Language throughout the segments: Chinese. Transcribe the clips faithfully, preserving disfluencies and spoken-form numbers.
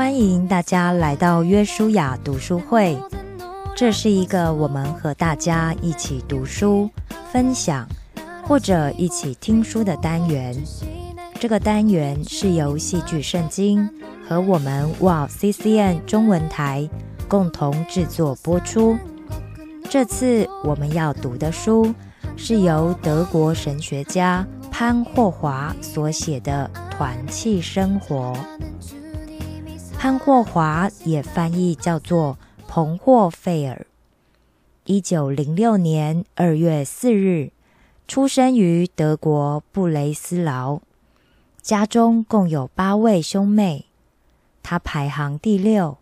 欢迎大家来到约书亚读书会，这是一个我们和大家一起读书、分享或者一起听书的单元。这个单元是由戏剧圣经和我们 W C C N 中文台共同制作播出。这次我们要读的书是由德国神学家潘霍华所写的《团契生活》。潘霍华也翻译叫做彭霍费尔，一九零六年二月四日出生于德国布雷斯劳，家中共有八位兄妹，他排行第六。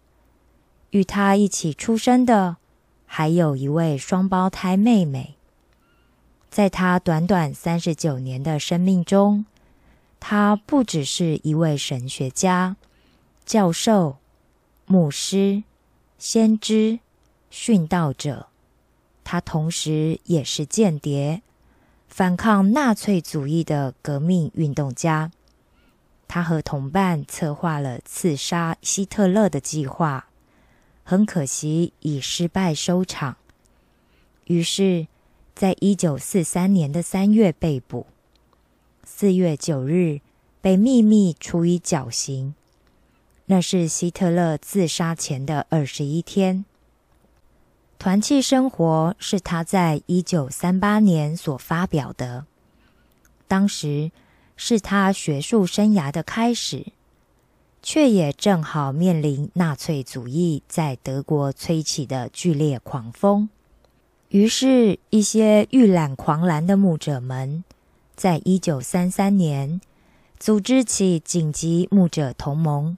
与他一起出生的还有一位双胞胎妹妹。在他短短三十九年的生命中，他不只是一位神学家、教授、牧师、先知、殉道者，他同时也是间谍、反抗纳粹主义的革命运动家。他和同伴策划了刺杀希特勒的计划，很可惜以失败收场。于是，在一九四三年的三月被捕，四月九日被秘密处以绞刑。那是希特勒自杀前的二十一天。团契生活是他在一九三八年所发表的，当时是他学术生涯的开始，却也正好面临纳粹主义在德国吹起的剧烈狂风。于是，一些预览狂澜的牧者们，在一九三三年组织起紧急牧者同盟，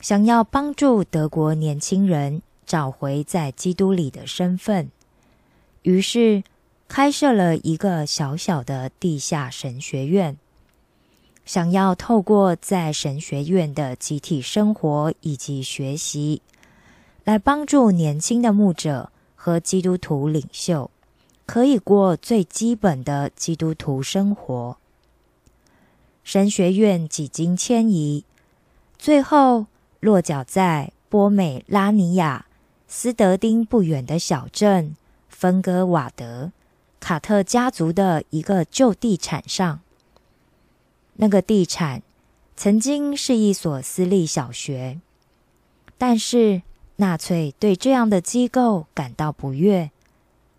想要帮助德国年轻人找回在基督里的身份，于是开设了一个小小的地下神学院，想要透过在神学院的集体生活以及学习，来帮助年轻的牧者和基督徒领袖可以过最基本的基督徒生活。神学院几经迁移，最后落脚在波美拉尼亚斯德丁不远的小镇芬戈瓦德卡特家族的一个旧地产上。那个地产曾经是一所私立小学，但是纳粹对这样的机构感到不悦，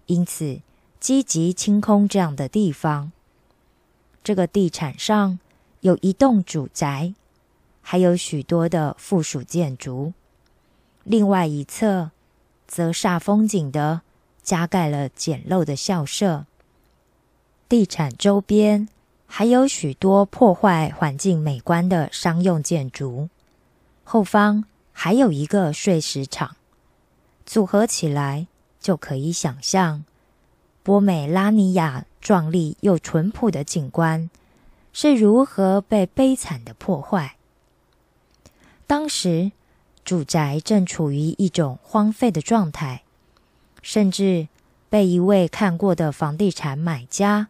因此积极清空这样的地方。这个地产上有一栋主宅，还有许多的附属建筑，另外一侧则煞风景的加盖了简陋的校舍。地产周边还有许多破坏环境美观的商用建筑，后方还有一个碎石场，组合起来就可以想象波美拉尼亚壮丽又淳朴的景观是如何被悲惨的破坏。当时住宅正处于一种荒废的状态，甚至被一位看过的房地产买家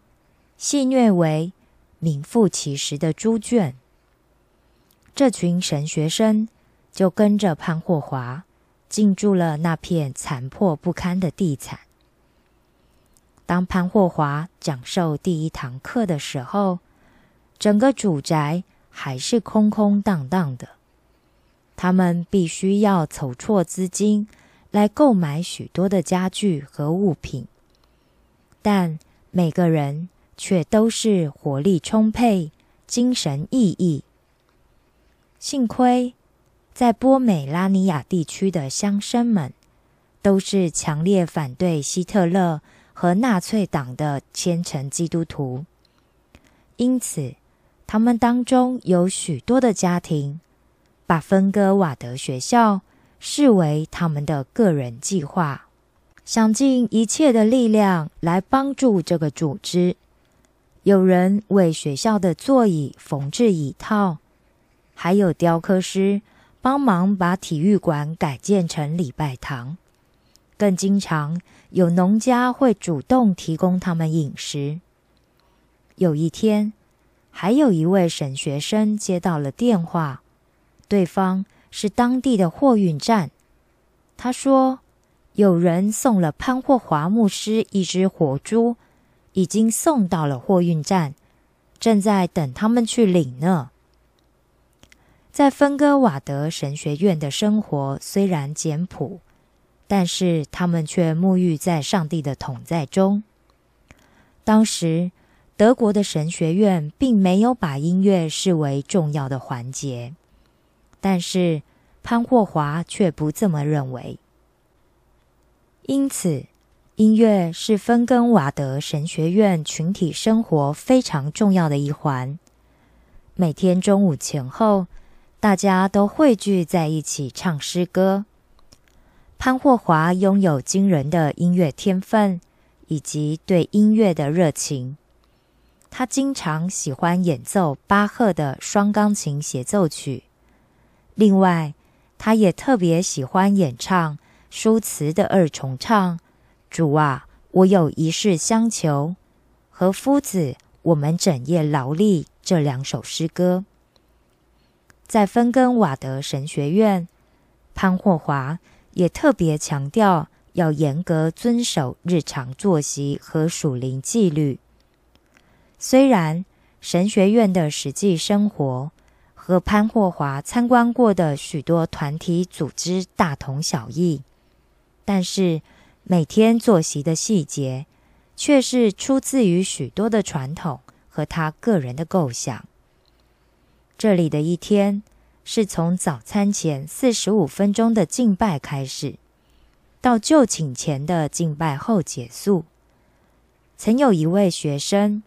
戏谑为名副其实的猪圈。这群神学生就跟着潘霍华进驻了那片残破不堪的地产。当潘霍华讲授第一堂课的时候，整个主宅还是空空荡荡的，他们必须要筹措资金来购买许多的家具和物品，但每个人却都是活力充沛、精神奕奕。幸亏在波美拉尼亚地区的乡绅们都是强烈反对希特勒和纳粹党的虔诚基督徒，因此他们当中有许多的家庭把芬戈瓦德学校视为他们的个人计划，想尽一切的力量来帮助这个组织。有人为学校的座椅缝制椅套，还有雕刻师帮忙把体育馆改建成礼拜堂，更经常有农家会主动提供他们饮食。有一天，还有一位神学生接到了电话，对方是当地的货运站。他说，有人送了潘霍华牧师一只活猪，已经送到了货运站，正在等他们去领呢。在芬戈瓦德神学院的生活虽然简朴，但是他们却沐浴在上帝的同在中。当时，德国的神学院并没有把音乐视为重要的环节，但是潘霍华却不这么认为。因此，音乐是芬根瓦德神学院群体生活非常重要的一环。每天中午前后，大家都汇聚在一起唱诗歌。潘霍华拥有惊人的音乐天分以及对音乐的热情。他经常喜欢演奏巴赫的双钢琴协奏曲。另外，他也特别喜欢演唱舒茨的二重唱《主啊，我有一事相求》和夫子我们整夜劳力这两首诗歌。在芬根瓦德神学院，潘霍华也特别强调要严格遵守日常作息和属灵纪律。虽然神学院的实际生活和潘霍华参观过的许多团体组织大同小异，但是每天作息的细节却是出自于许多的传统和他个人的构想。这里的一天是从早餐前四十五分钟的敬拜开始，到就寝前的敬拜后结束。曾有一位学生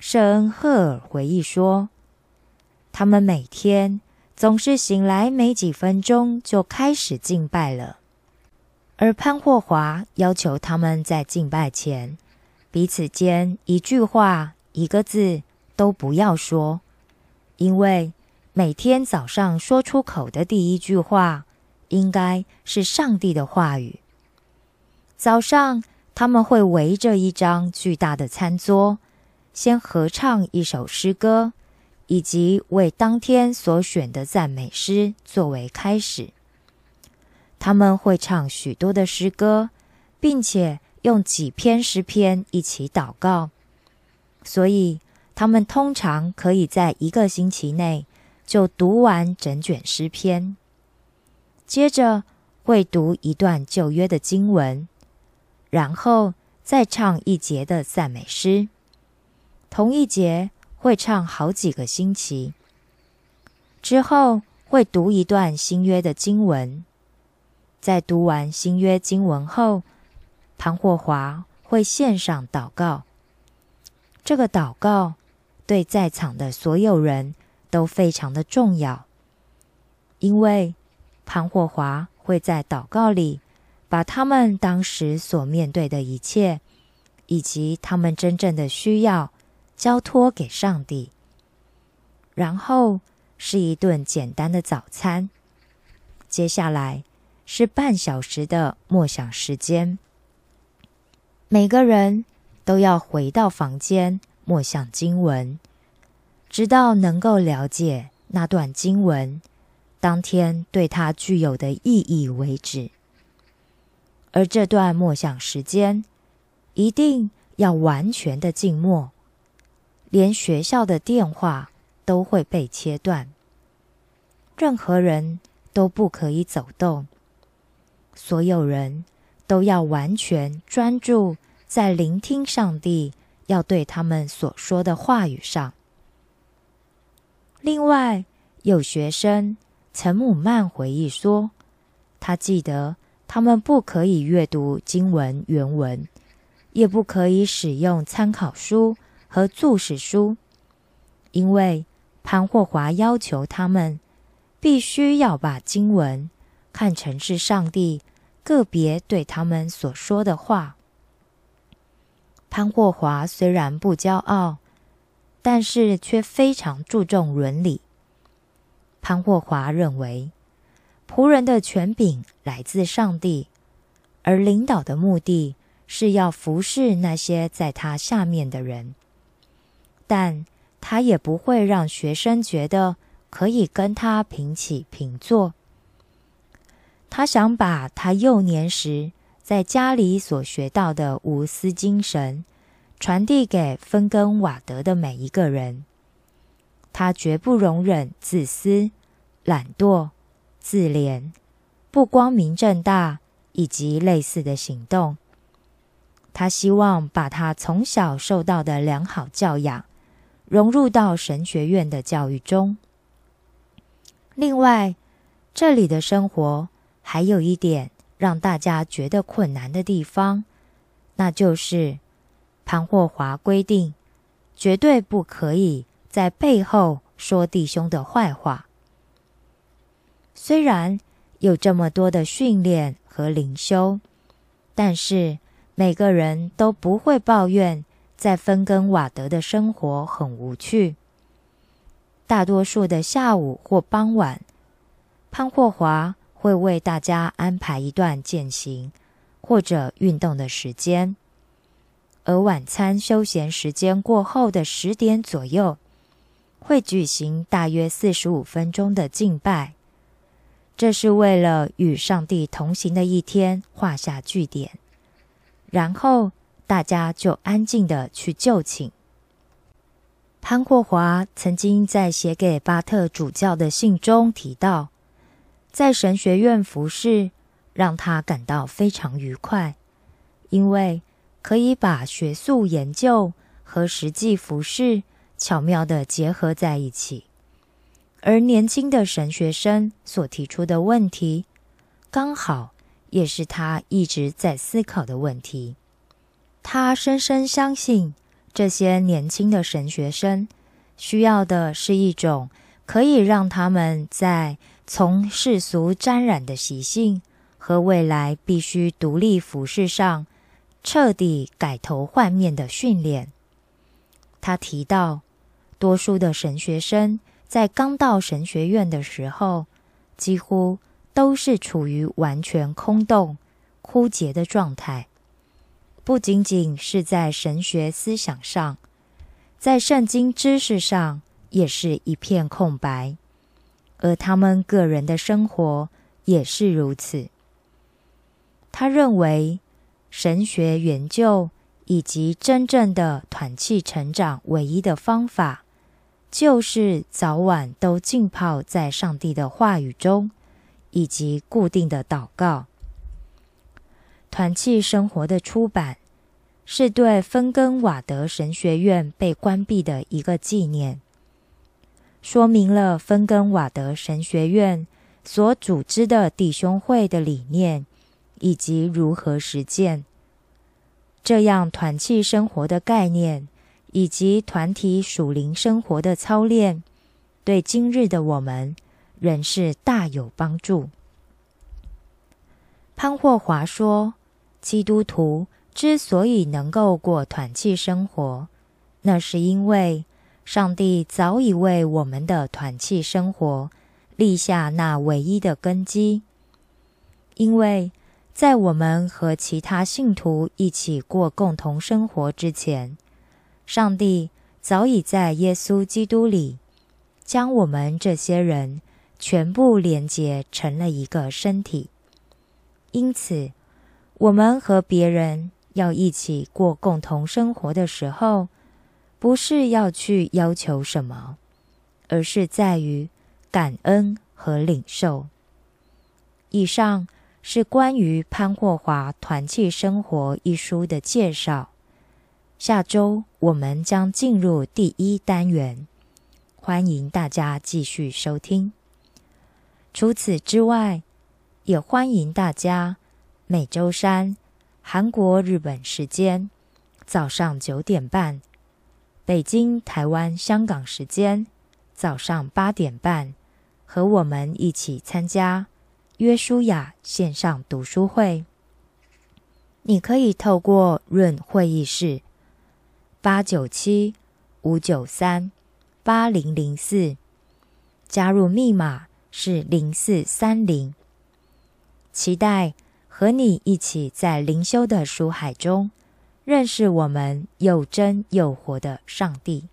舍恩赫尔回忆说，他们每天总是醒来没几分钟就开始敬拜了，而潘霍华要求他们在敬拜前彼此间一句话一个字都不要说，因为每天早上说出口的第一句话应该是上帝的话语。早上他们会围着一张巨大的餐桌，先合唱一首诗歌，以及为当天所选的赞美诗作为开始。他们会唱许多的诗歌，并且用几篇诗篇一起祷告。所以他们通常可以在一个星期内就读完整卷诗篇。接着会读一段旧约的经文，然后再唱一节的赞美诗。同一节会唱好几个星期，之后会读一段新约的经文。在读完新约经文后，潘霍华会献上祷告。这个祷告对在场的所有人都非常的重要，因为潘霍华会在祷告里把他们当时所面对的一切以及他们真正的需要交托给上帝。然后是一顿简单的早餐，接下来是半小时的默想时间。每个人都要回到房间默想经文，直到能够了解那段经文当天对它具有的意义为止。而这段默想时间一定要完全的静默，连学校的电话都会被切断，任何人都不可以走动，所有人都要完全专注在聆听上帝要对他们所说的话语上。另外，有学生陈姆曼回忆说，他记得他们不可以阅读经文原文，也不可以使用参考书和注释书，因为潘霍华要求他们必须要把经文看成是上帝个别对他们所说的话。潘霍华虽然不骄傲，但是却非常注重伦理。潘霍华认为，仆人的权柄来自上帝，而领导的目的是要服侍那些在他下面的人。但他也不会让学生觉得可以跟他平起平坐，他想把他幼年时在家里所学到的无私精神传递给分根瓦德的每一个人。他绝不容忍自私、懒惰、自怜、不光明正大以及类似的行动。他希望把他从小受到的良好教养融入到神学院的教育中。另外，这里的生活还有一点让大家觉得困难的地方，那就是潘霍华规定，绝对不可以在背后说弟兄的坏话。虽然有这么多的训练和灵修，但是每个人都不会抱怨在分根瓦德的生活很无趣。大多数的下午或傍晚，潘霍华会为大家安排一段健行或者运动的时间，而晚餐休闲时间过后的十点左右，会举行大约四十五分钟的敬拜。这是为了与上帝同行的一天画下句点。然后大家就安静地去就寝。潘霍华曾经在写给巴特主教的信中提到，在神学院服侍让他感到非常愉快，因为可以把学术研究和实际服侍巧妙地结合在一起。而年轻的神学生所提出的问题，刚好也是他一直在思考的问题。他深深相信，这些年轻的神学生需要的是一种可以让他们在从世俗沾染的习性和未来必须独立服侍上彻底改头换面的训练。他提到，多数的神学生在刚到神学院的时候，几乎都是处于完全空洞、枯竭的状态。不仅仅是在神学思想上，在圣经知识上也是一片空白，而他们个人的生活也是如此。他认为，神学研究以及真正的团契成长唯一的方法，就是早晚都浸泡在上帝的话语中，以及固定的祷告。团契生活的出版是对分根瓦德神学院被关闭的一个纪念，说明了分根瓦德神学院所组织的弟兄会的理念以及如何实践。这样团契生活的概念以及团体属灵生活的操练，对今日的我们仍是大有帮助。潘霍华说，基督徒之所以能够过团契生活，那是因为上帝早已为我们的团契生活立下那唯一的根基。因为在我们和其他信徒一起过共同生活之前，上帝早已在耶稣基督里将我们这些人全部连结成了一个身体。因此，我们和别人要一起过共同生活的时候，不是要去要求什么，而是在于感恩和领受。以上是关于潘霍华《团契生活》一书的介绍。下周我们将进入第一单元，欢迎大家继续收听。除此之外，也欢迎大家每周三韩国日本时间早上九点半，北京台湾香港时间早上八点半，和我们一起参加约书亚线上读书会。你可以透过润会议室八九七五九三八零零四，加入密码是零四三零。期待和你一起在灵修的书海中认识我们又真又活的上帝。